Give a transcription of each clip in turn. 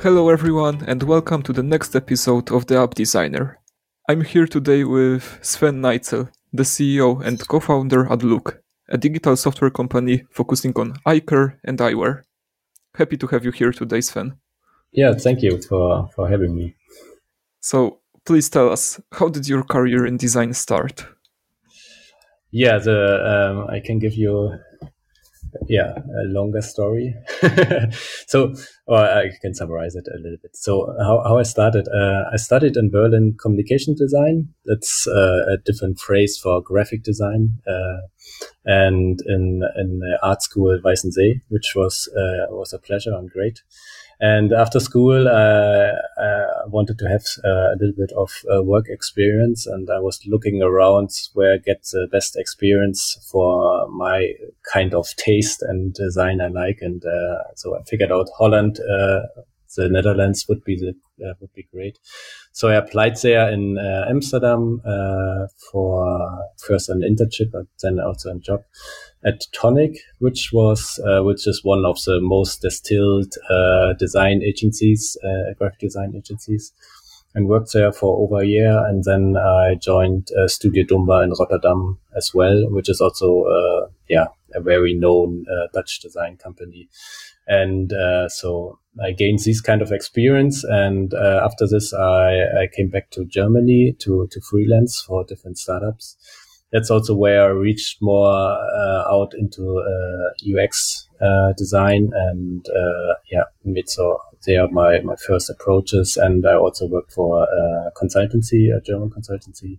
Hello everyone and welcome to the next episode of The App Designer. I'm here today with Sven Neitzel, the CEO and co-founder at Looc, a digital software company focusing on eye care and eyewear. Happy to have you here today, Sven. Yeah, thank you for having me. So please tell us, how did your career in design start? Yeah, I can give you a longer story. I can summarize it a little bit. So how I started, I studied in Berlin communication design. That's a different phrase for graphic design. And in the art school at Weißensee, which was a pleasure and great. And after school, I wanted to have a little bit of work experience, and I was looking around where I get the best experience for my kind of taste and design I like. And so I figured out Holland, the Netherlands would be great. So I applied there in Amsterdam for first an internship, but then also a job at Tonic, which is one of the most distilled graphic design agencies, and worked there for over a year. And then I joined Studio Dumba in Rotterdam as well, which is also a very known Dutch design company. And so I gained this kind of experience. And after this, I came back to Germany to freelance for different startups. That's also where I reached more out into UX design, and so they are my first approaches. And I also worked for a consultancy, a German consultancy.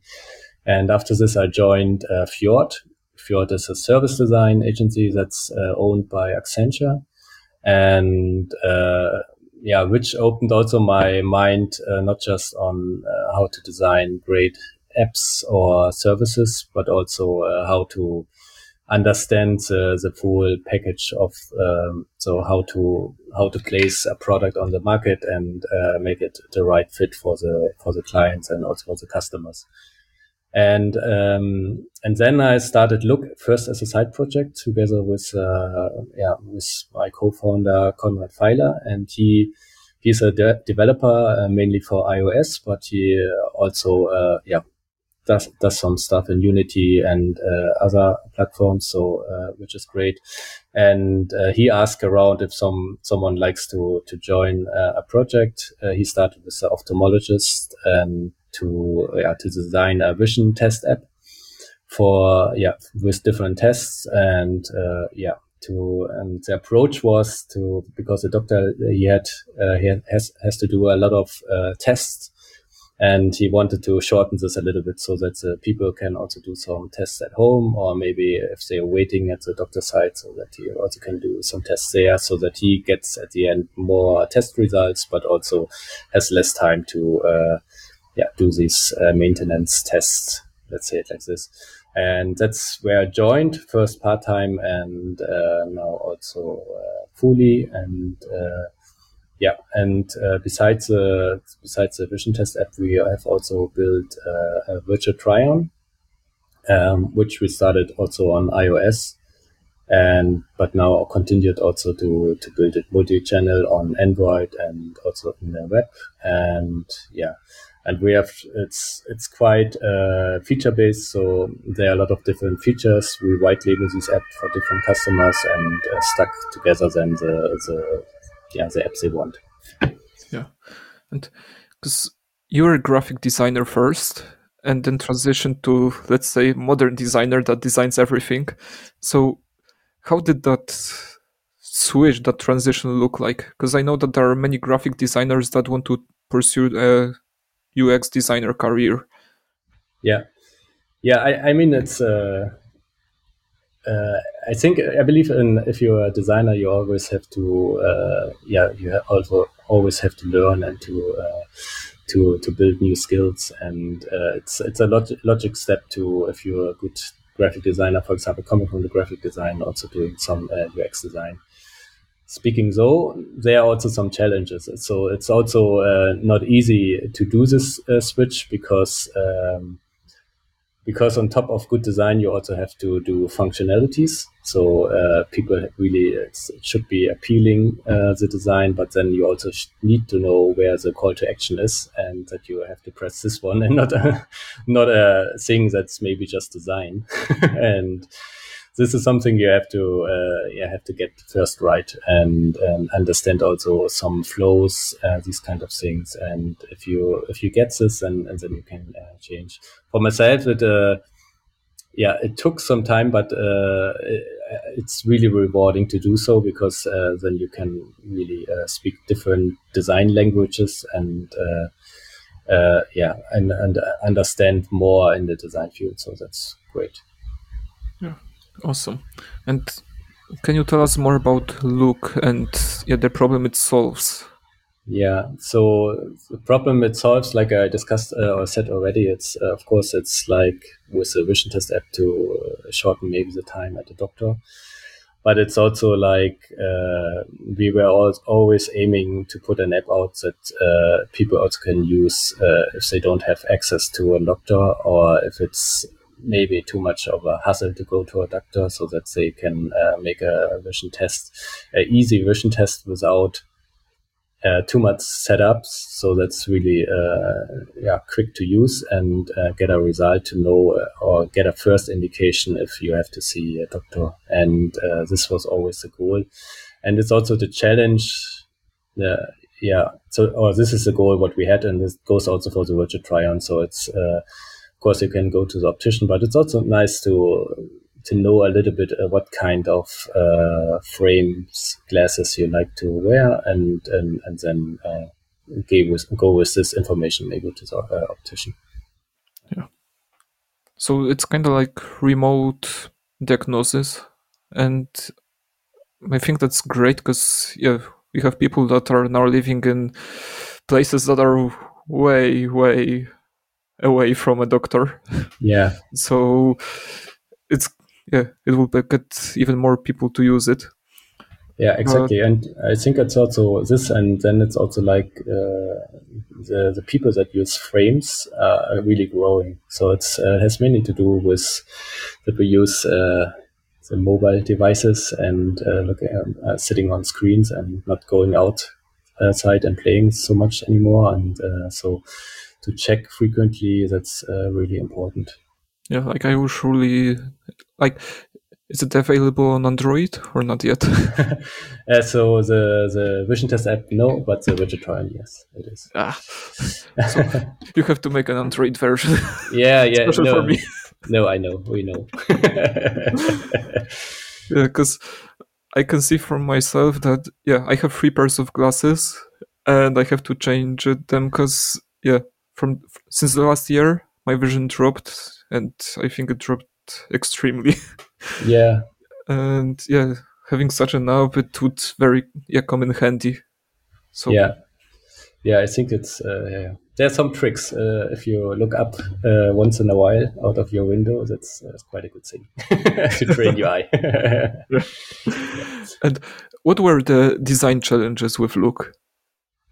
And after this, I joined Fjord. Fjord is a service design agency that's owned by Accenture, and which opened also my mind not just on how to design great apps or services, but also how to understand the full package of how to place a product on the market and make it the right fit for the clients and also for the customers. And and then I started Looc first as a side project together with my co-founder Conrad Feiler, and he's a developer mainly for iOS, but he also does some stuff in Unity and other platforms, so which is great. And he asked around if someone likes to join a project. He started with an ophthalmologist and to design a vision test app with different tests. And and the approach was because the doctor he has to do a lot of tests. And he wanted to shorten this a little bit so that people can also do some tests at home, or maybe if they are waiting at the doctor's site, so that he also can do some tests there, so that he gets at the end more test results, but also has less time to do these maintenance tests. Let's say it like this. And that's where I joined first part-time and now also fully. And besides the vision test app, we have also built a virtual try-on, which we started also on iOS, but now continued also to build it multi-channel on Android and also in the web. And we have it's quite feature-based, so there are a lot of different features. We white label this app for different customers and stack together then the apps they want. Yeah, and because you were a graphic designer first, and then transitioned to, let's say, modern designer that designs everything. So how did that switch, that transition look like? Because I know that there are many graphic designers that want to pursue a UX designer career. I mean, it's... I believe if you're a designer, you always have to, you also always have to learn and to build new skills. And it's a logic step to, if you're a good graphic designer, for example, coming from the graphic design, also doing some UX design. Speaking though, there are also some challenges. So it's also not easy to do this switch because because on top of good design, you also have to do functionalities. So people really, it should be appealing, the design, but then you also need to know where the call to action is and that you have to press this one and not a thing that's maybe just design. And this is something you have to get first right and understand also some flows, these kind of things. And if you get this, and then you can change. For myself, it took some time, but it's really rewarding to do so because then you can really speak different design languages and understand more in the design field. So that's great. Yeah. Awesome. And can you tell us more about Looc and the problem it solves? Yeah, so the problem it solves, like I discussed or said already, it's of course it's like with the vision test app to shorten maybe the time at the doctor. But it's also like we were always aiming to put an app out that people also can use if they don't have access to a doctor or if it's maybe too much of a hassle to go to a doctor, so that they can make a vision test, an easy vision test without too much setups. So that's really quick to use and get a result to know or get a first indication if you have to see a doctor. And this was always the goal. And it's also the challenge. This is the goal what we had, and this goes also for the virtual try-on. So it's of course, you can go to the optician, but it's also nice to know a little bit what kind of frames, glasses you like to wear, and then go with this information maybe to the optician. Yeah. So it's kind of like remote diagnosis, and I think that's great because we have people that are now living in places that are way, way away from a doctor. Yeah. So it's it will get even more people to use it. Yeah, exactly. And I think it's also this, and then it's also like the people that use frames are really growing. So it's has mainly to do with that we use the mobile devices and sitting on screens and not going outside and playing so much anymore. And so to check frequently, that's really important. Yeah, like I usually, like, is it available on Android or not yet? So the vision test app, no, but the virtual trial, yes, it is. So you have to make an Android version. Yeah, special for me. No, I know, we know. Because I can see from myself that, I have 3 pairs of glasses and I have to change them because, since the last year, my vision dropped, and I think it dropped extremely. Yeah. And having such an app, it would very come in handy. So I think it's there are some tricks if you look up once in a while out of your window. That's quite a good thing to train your eye. And what were the design challenges with Looc?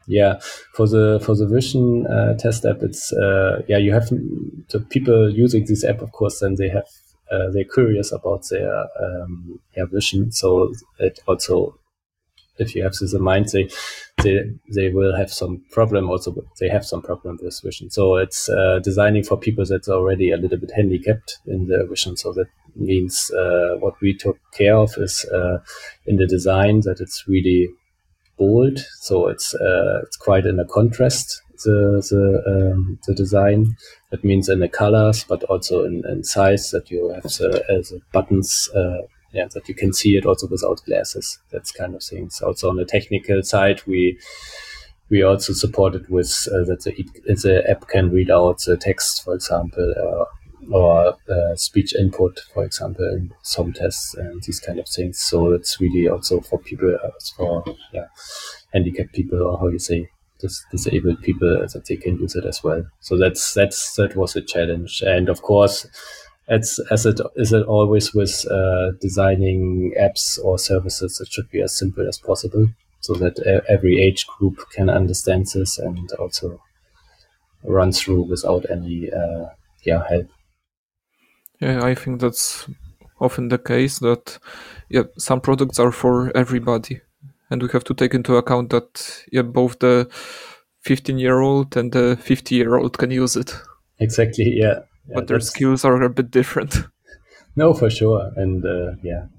Yeah, for the vision test app, it's you have the people using this app, of course, then they have they're curious about their vision. So it also, if you have this in mind, they will have some problem. Also, they have some problem with vision. So it's designing for people that's already a little bit handicapped in their vision. So that means what we took care of is in the design that it's really bold, so it's quite in a contrast, the design. That means in the colors, but also in size, that you have the buttons that you can see it also without glasses. That's kind of things. Also on the technical side, we also support it with that the app can read out the text, for example, or speech input, for example, in some tests and these kind of things. So it's really also for people, for handicapped people, or how you say, disabled people, that they can use it as well. So that was a challenge. And of course, it's as it is always with designing apps or services, it should be as simple as possible so that every age group can understand this and also run through without any help. Yeah, I think that's often the case that some products are for everybody, and we have to take into account that both the 15-year-old and the 50-year-old can use it. Exactly, yeah but their skills are a bit different. No, for sure. And you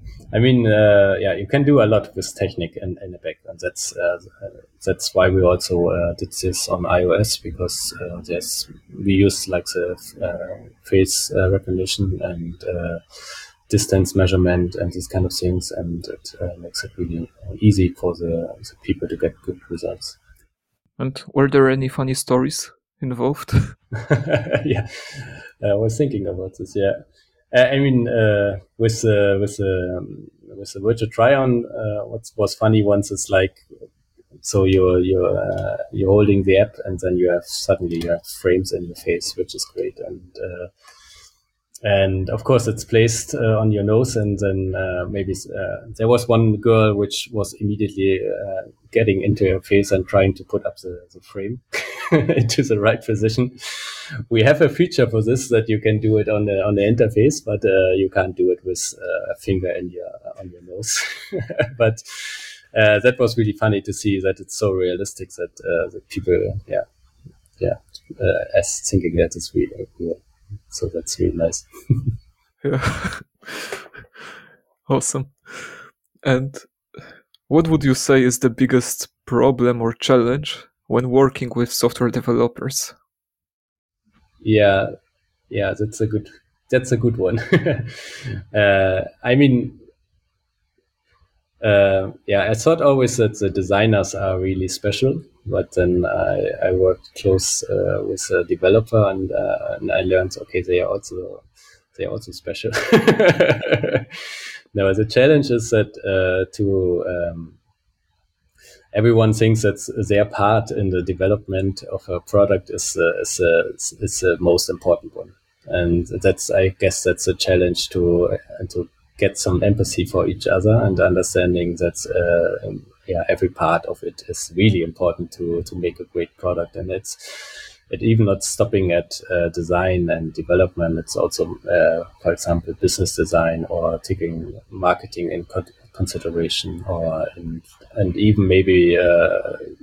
can do a lot with Technik in the background. That's why we also did this on iOS, because we use like the face recognition and distance measurement and these kind of things, and it makes it really easy for the people to get good results. And were there any funny stories involved? Yeah, I was thinking about this. Yeah. With the virtual try-on, what was funny once is like, so you're holding the app and then you have frames in your face, which is great, and of course it's placed on your nose, and then there was one girl which was immediately getting into your face and trying to put up the frame into the right position. We have a feature for this that you can do it on the interface, but you can't do it with a finger on your nose. But that was really funny to see that it's so realistic that the people, as thinking that is really cool. So that's really nice. Yeah. Awesome. And what would you say is the biggest problem or challenge when working with software developers? Yeah, that's a good one. I thought always that the designers are really special, but then I worked close with a developer, and I learned, okay, they are also special. Now the challenge is that everyone thinks that their part in the development of a product is the most important one, and I guess that's a challenge to get some empathy for each other and understanding that every part of it is really important to make a great product. And it's even not stopping at design and development. It's also, for example, business design, or taking marketing in consideration, or and even maybe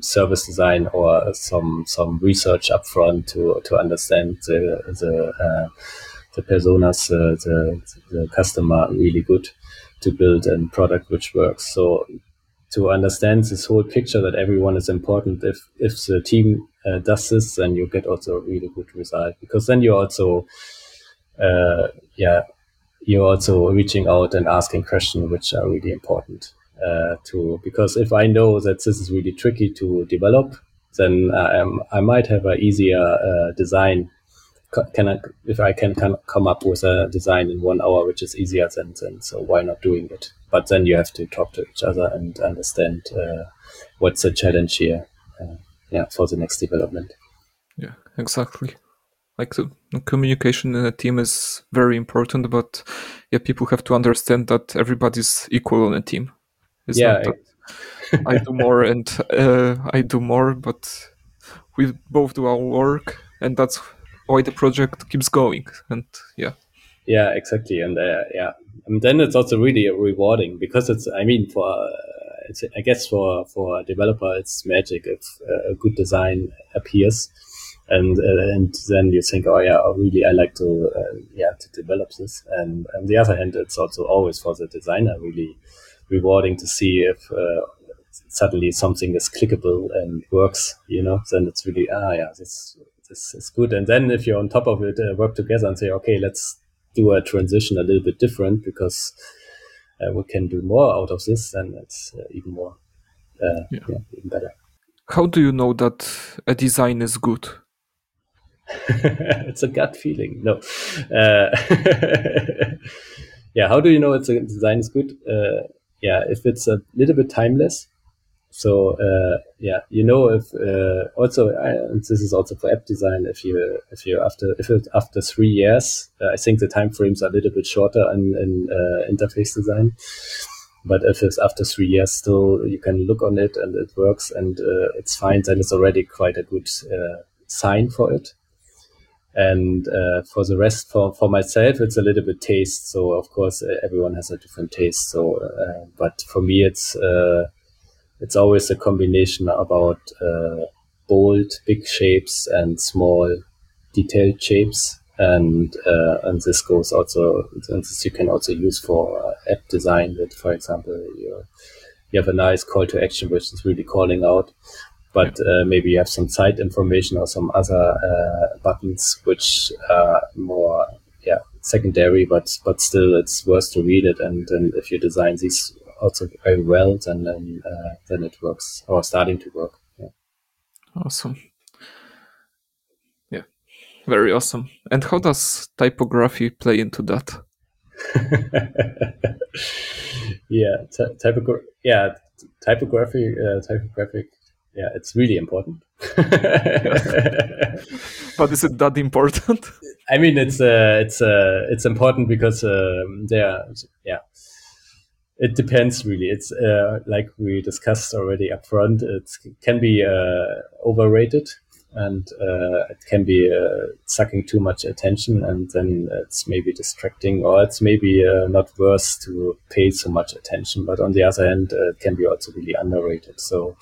service design, or some research upfront to understand the personas, the customer really good, to build a product which works. So to understand this whole picture that everyone is important, if the team does this, then you get also a really good result, because then you're also reaching out and asking questions which are really important. Because if I know that this is really tricky to develop, then I might have an easier design. If I can come up with a design in 1 hour, which is easier than, so why not doing it? But then you have to talk to each other and understand what's the challenge here for the next development. Yeah, exactly. Like the communication in a team is very important, but people have to understand that everybody's equal on a team. It's not that I do more and I do more, but we both do our work, and that's why the project keeps going. And exactly. And and then it's also really rewarding, because for a developer it's magic if a good design appears. And then you think, I like to develop this. And on the other hand, it's also always for the designer really rewarding to see if suddenly something is clickable and works. Then it's really this is good. And then if you're on top of it, work together and say, okay, let's do a transition a little bit different, because we can do more out of this. Then it's even more, even better. How do you know that a design is good? It's a gut feeling. No. How do you know it's a design is good? If it's a little bit timeless. So, if and this is also for app design, if after 3 years, I think the time frames are a little bit shorter in interface design. But if it's after 3 years still, you can look on it and it works and it's fine, then it's already quite a good sign for it. And for the rest, for myself, it's a little bit taste. So of course, everyone has a different taste. So, but for me, it's always a combination about bold, big shapes and small, detailed shapes. And this goes also, and this you can also use for app design. That, for example, you have a nice call to action, which is really calling out. But maybe you have some site information or some other buttons which are more secondary, but still it's worth to read it. And if you design these also very well, then it works or starting to work. Yeah. Awesome. Yeah, very awesome. And how does typography play into that? Typography. Yeah, it's really important. But is it that important? I mean, it's important because it depends really. It's like we discussed already up front. It can be overrated, and it can be sucking too much attention, and then it's maybe distracting, or it's maybe not worth to pay so much attention. But on the other hand, it can be also really underrated. So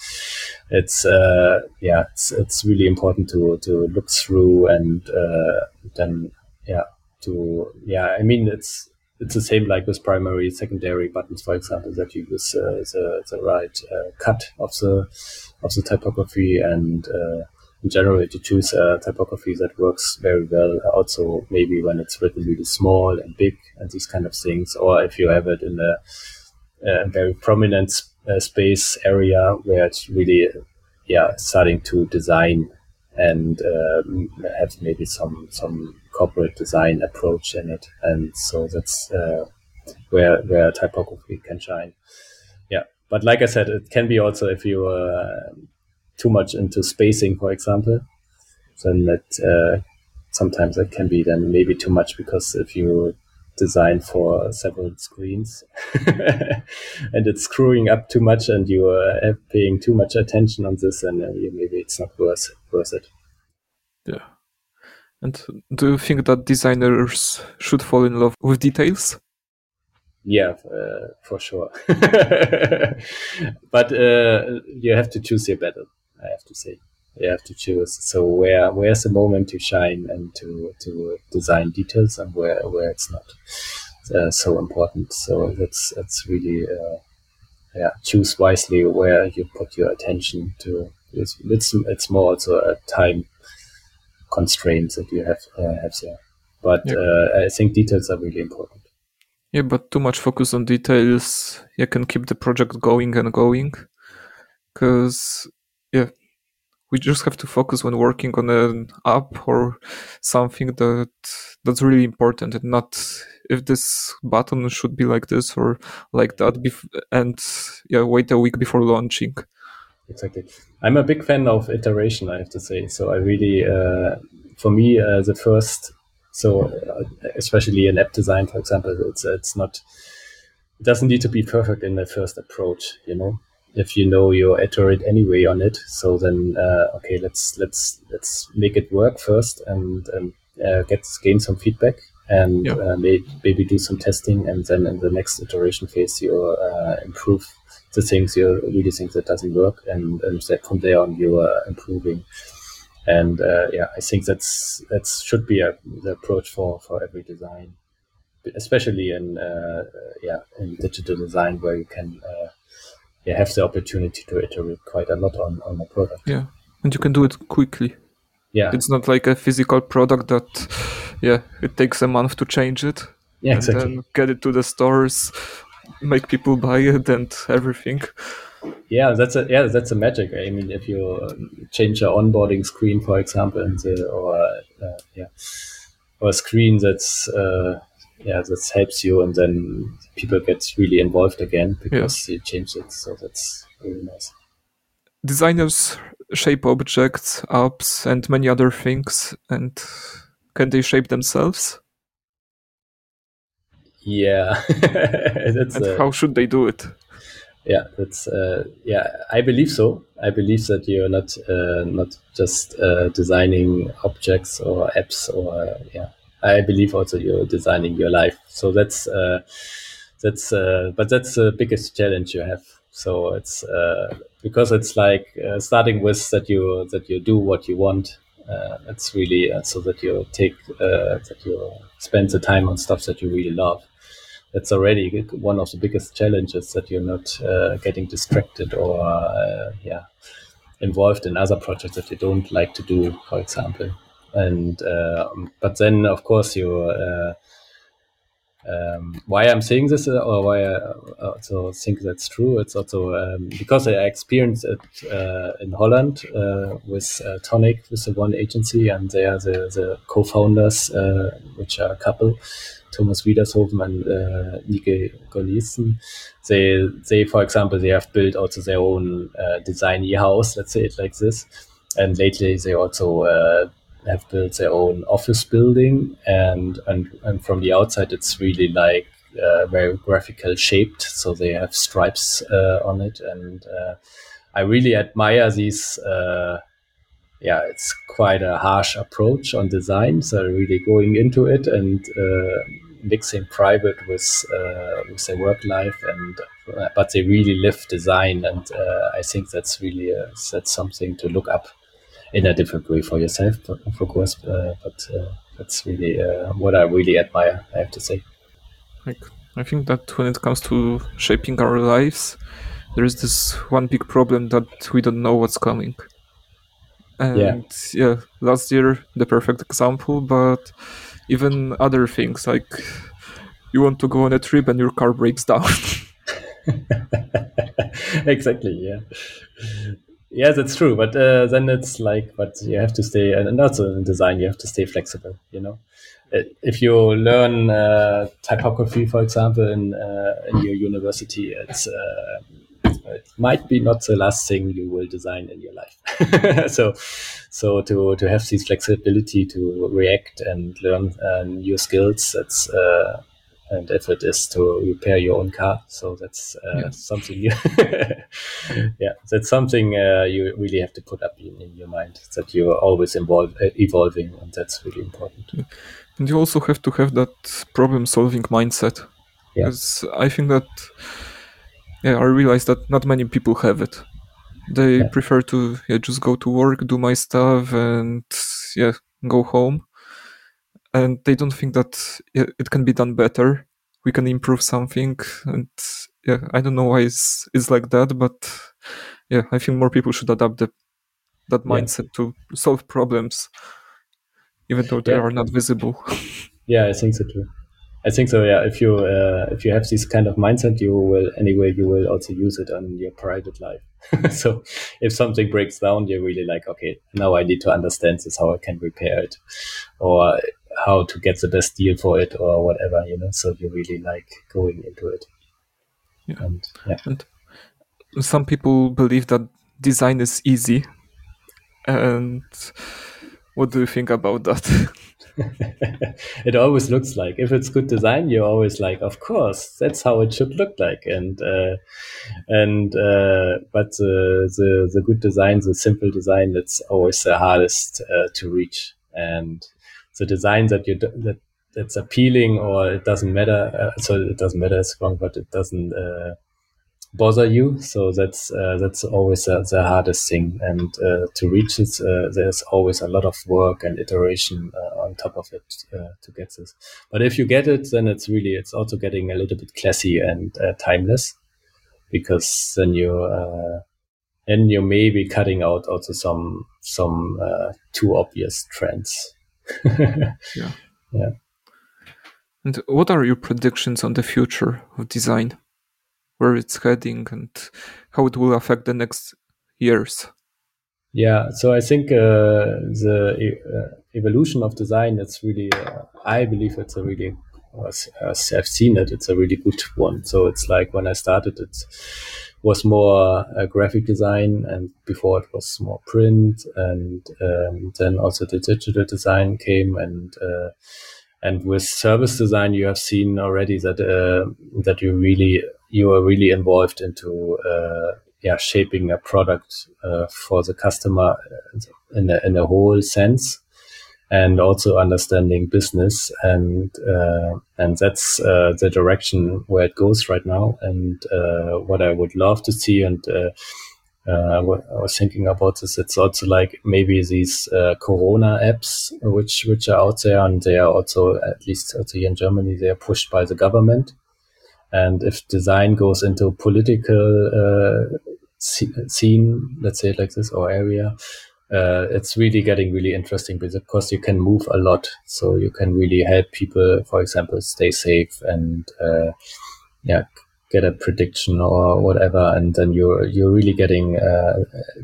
it's really important to look through and it's the same like with primary, secondary buttons, for example, that you use the right cut of the typography and. In general, to choose a typography that works very well. Also, maybe when it's written really small and big and these kind of things, or if you have it in a very prominent space area where it's really, starting to design and have maybe some corporate design approach in it. And so that's where typography can shine. Yeah, but like I said, it can be also if you too much into spacing, for example, then that sometimes that can be then maybe too much, because if you design for several screens and it's screwing up too much and you are paying too much attention on this, and maybe it's not worth it. Yeah. And do you think that designers should fall in love with details? Yeah, for sure. But you have to choose your battle. I have to say, you have to choose. So where's the moment to shine and to design details, and where it's not so important. So that's really choose wisely where you put your attention to. It's more also a time constraint that you have there. But I think details are really important. Yeah, but too much focus on details, you can keep the project going and going, because we just have to focus when working on an app or something that's really important, and not if this button should be like this or like that, and wait a week before launching. Exactly. I'm a big fan of iteration, I have to say. So I really, for me, the first. So especially in app design, for example, it doesn't need to be perfect in the first approach, if you iterate anyway on it. So then, okay, let's make it work first and gain some feedback and maybe do some testing. And then in the next iteration phase, you improve the things you really think that doesn't work. And from there on, you are improving. And I think that should be the approach for every design, especially in digital design, where you can have the opportunity to iterate quite a lot on a product. Yeah, and you can do it quickly. Yeah, it's not like a physical product that it takes a month to change it. Yeah, exactly. And then get it to the stores, make people buy it, and everything. Yeah, that's a magic. I mean, if you change your onboarding screen, for example, or a screen that helps you, and then people get really involved again because you change it. So that's really nice. Designers shape objects, apps, and many other things. And can they shape themselves? Yeah. How should they do it? Yeah, I believe so. I believe that you're not just designing objects or apps or I believe also you're designing your life. So that's the biggest challenge you have. So it's because it's like starting with that you do what you want. It's really so that you spend the time on stuff that you really love. That's already one of the biggest challenges, that you're not getting distracted or involved in other projects that you don't like to do, for example. And but then, of course, you why I'm saying this, or why I also think that's true, it's also because I experienced it in Holland with Tonic, with the one agency, and they are the co-founders, which are a couple, Thomas Wiedershofen and Nike Goliesen. They, for example, they have built also their own design house, let's say it like this. And lately they also have built their own office building. And from the outside, it's really like very graphical shaped. So they have stripes on it. And I really admire these... it's quite a harsh approach on design. So really going into it and mixing private with their work life, but they really live design, and I think that's really that's something to look up in a different way for yourself, of course. But that's really what I really admire, I have to say. I think that when it comes to shaping our lives, there is this one big problem that we don't know what's coming. And last year, the perfect example, but even other things, like you want to go on a trip and your car breaks down. Exactly, yeah. Yeah, that's true. But then it's like, but you have to stay, and also in design, you have to stay flexible, you know. If you learn typography, for example, in your university, it's... it might be not the last thing you will design in your life. So to have this flexibility to react and learn new skills, that's and if it is to repair your own car, so that's something you that's something you really have to put up in your mind, that you are always evolving, and that's really important. And you also have to have that problem-solving mindset. Yeah. Because I think that. Yeah, I realized that not many people have it. They prefer to just go to work, do my stuff, and go home. And they don't think that it can be done better. We can improve something. And I don't know why it's like that, but I think more people should adapt that mindset to solve problems, even though they are not visible. Yeah, I think so too. I think so. Yeah, if you have this kind of mindset, you will also use it on your private life. So if something breaks down, you're really like, okay, now I need to understand this, how I can repair it, or how to get the best deal for it, or whatever, you know. So you really like going into it. Yeah. And some people believe that design is easy. And what do you think about that? It always looks like, if it's good design, you're always like, of course, that's how it should look like. But the good design, the simple design, that's always the hardest to reach. And the design that's appealing, or it doesn't matter. So it doesn't matter, it's wrong, but it doesn't bother you. So that's always the hardest thing. And to reach it, there's always a lot of work and iteration on top of it to get this. But if you get it, then it's also getting a little bit classy and timeless, because then you may be cutting out also some too obvious trends. Yeah. And what are your predictions on the future of design, where it's heading, and how it will affect the next years? Yeah, so I think the evolution of design, it's really, I believe it's a really, as I've seen it, it's a really good one. So it's like when I started, it was more graphic design, and before it was more print, and then also the digital design came, and with service design, you have seen already that you are really involved into shaping a product for the customer in a whole sense, and also understanding business, and that's the direction where it goes right now. And what I would love to see, and what I was thinking about is, it's also like maybe these Corona apps which are out there, and they are also, at least here in Germany, they are pushed by the government. And if design goes into political scene, let's say it like this, or area, it's really getting really interesting, because you can move a lot. So you can really help people, for example, stay safe and get a prediction or whatever. And then you're really getting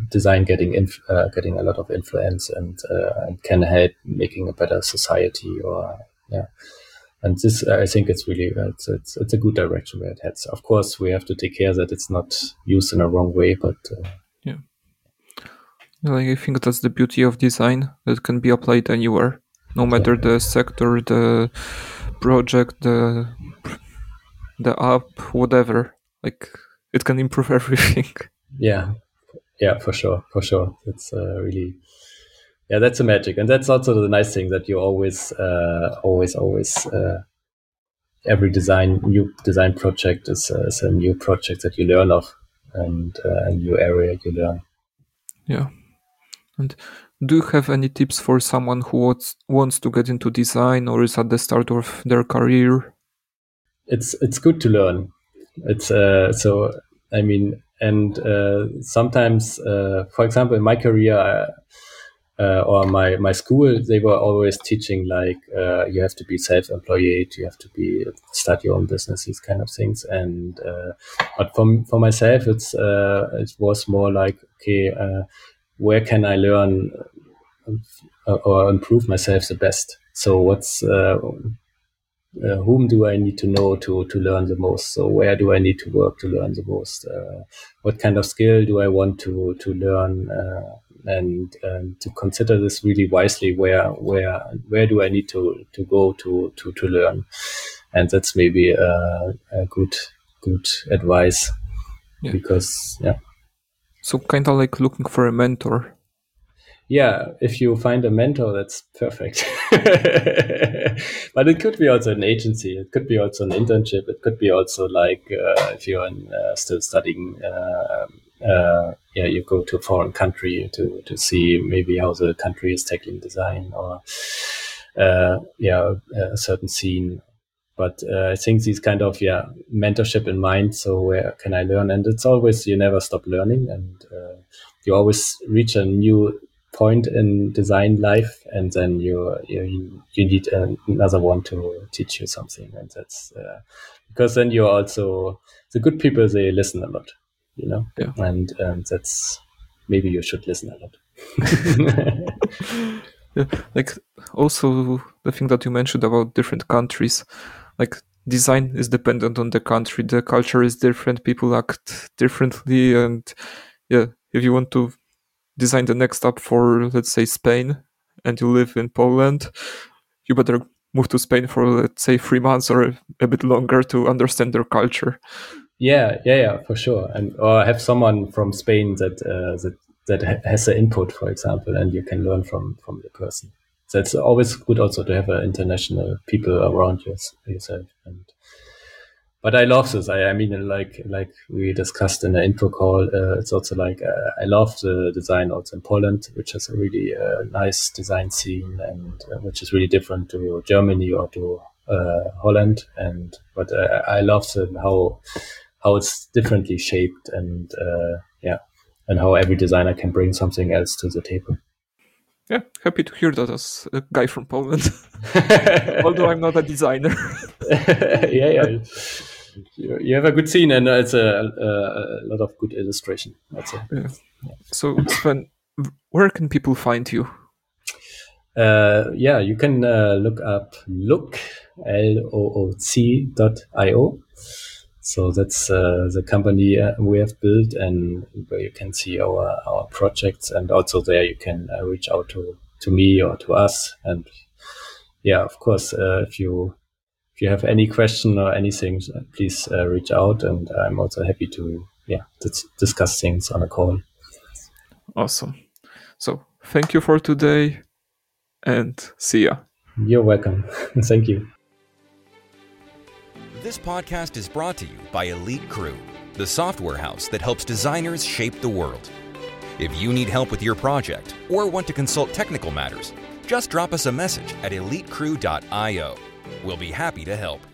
design, getting a lot of influence, and can help making a better society . And this, I think, it's really it's a good direction where it heads. Of course, we have to take care that it's not used in a wrong way. But I think that's the beauty of design, that can be applied anywhere, no matter the sector, the project, the app, whatever. Like, it can improve everything. Yeah, for sure. It's really. Yeah, that's the magic, and that's also the nice thing, that you always, every new design project is a new project that you learn of, and a new area you learn. Yeah, and do you have any tips for someone who wants to get into design or is at the start of their career? It's good to learn. It's so I mean, and sometimes, for example, in my career. Or my school, they were always teaching like you have to be self-employed, you have to start your own business, these kind of things. And but for myself, it's it was more like, okay, where can I learn or improve myself the best? So what's whom do I need to know to learn the most? So where do I need to work to learn the most? What kind of skill do I want to learn? And to consider this really wisely, where do I need to go to learn, and that's maybe a good advice, because so kind of like looking for a mentor. If you find a mentor, that's perfect. But it could be also an agency, it could be also an internship, it could be also like if you're still studying. You go to a foreign country to see maybe how the country is tackling design, or a certain scene. But I think these kind of mentorship in mind. So where can I learn? And it's always, you never stop learning, and you always reach a new point in design life, and then you need another one to teach you something. And that's because then you're also, the good people, they listen a lot. And that's, maybe you should listen a lot. Like, also the thing that you mentioned about different countries, like design is dependent on the country, the culture is different, people act differently, and if you want to design the next app for, let's say, Spain, and you live in Poland, you better move to Spain for, let's say, 3 months or a bit longer to understand their culture. Yeah, for sure, and or have someone from Spain that has the input, for example, and you can learn from the person. So it's always good also to have international people around yourself. But I love this. I mean, like we discussed in the intro call, it's also like I love the design also in Poland, which is a really nice design scene, and which is really different to Germany or to Holland. And but I love how it's differently shaped, and and how every designer can bring something else to the table. Yeah, happy to hear that as a guy from Poland. Although I'm not a designer. You have a good scene, and it's a lot of good illustration. That's it. Yeah. Yeah. So Sven, where can people find you? You can look up Looc, Looc.io. So that's the company we have built, and where you can see our projects, and also there you can reach out to me or to us. And of course, if you have any question or anything, please reach out, and I'm also happy to discuss things on a call. Awesome. So thank you for today and see ya. You're welcome. Thank you. This podcast is brought to you by Elite Crew, the software house that helps designers shape the world. If you need help with your project or want to consult technical matters, just drop us a message at elitecrew.io. We'll be happy to help.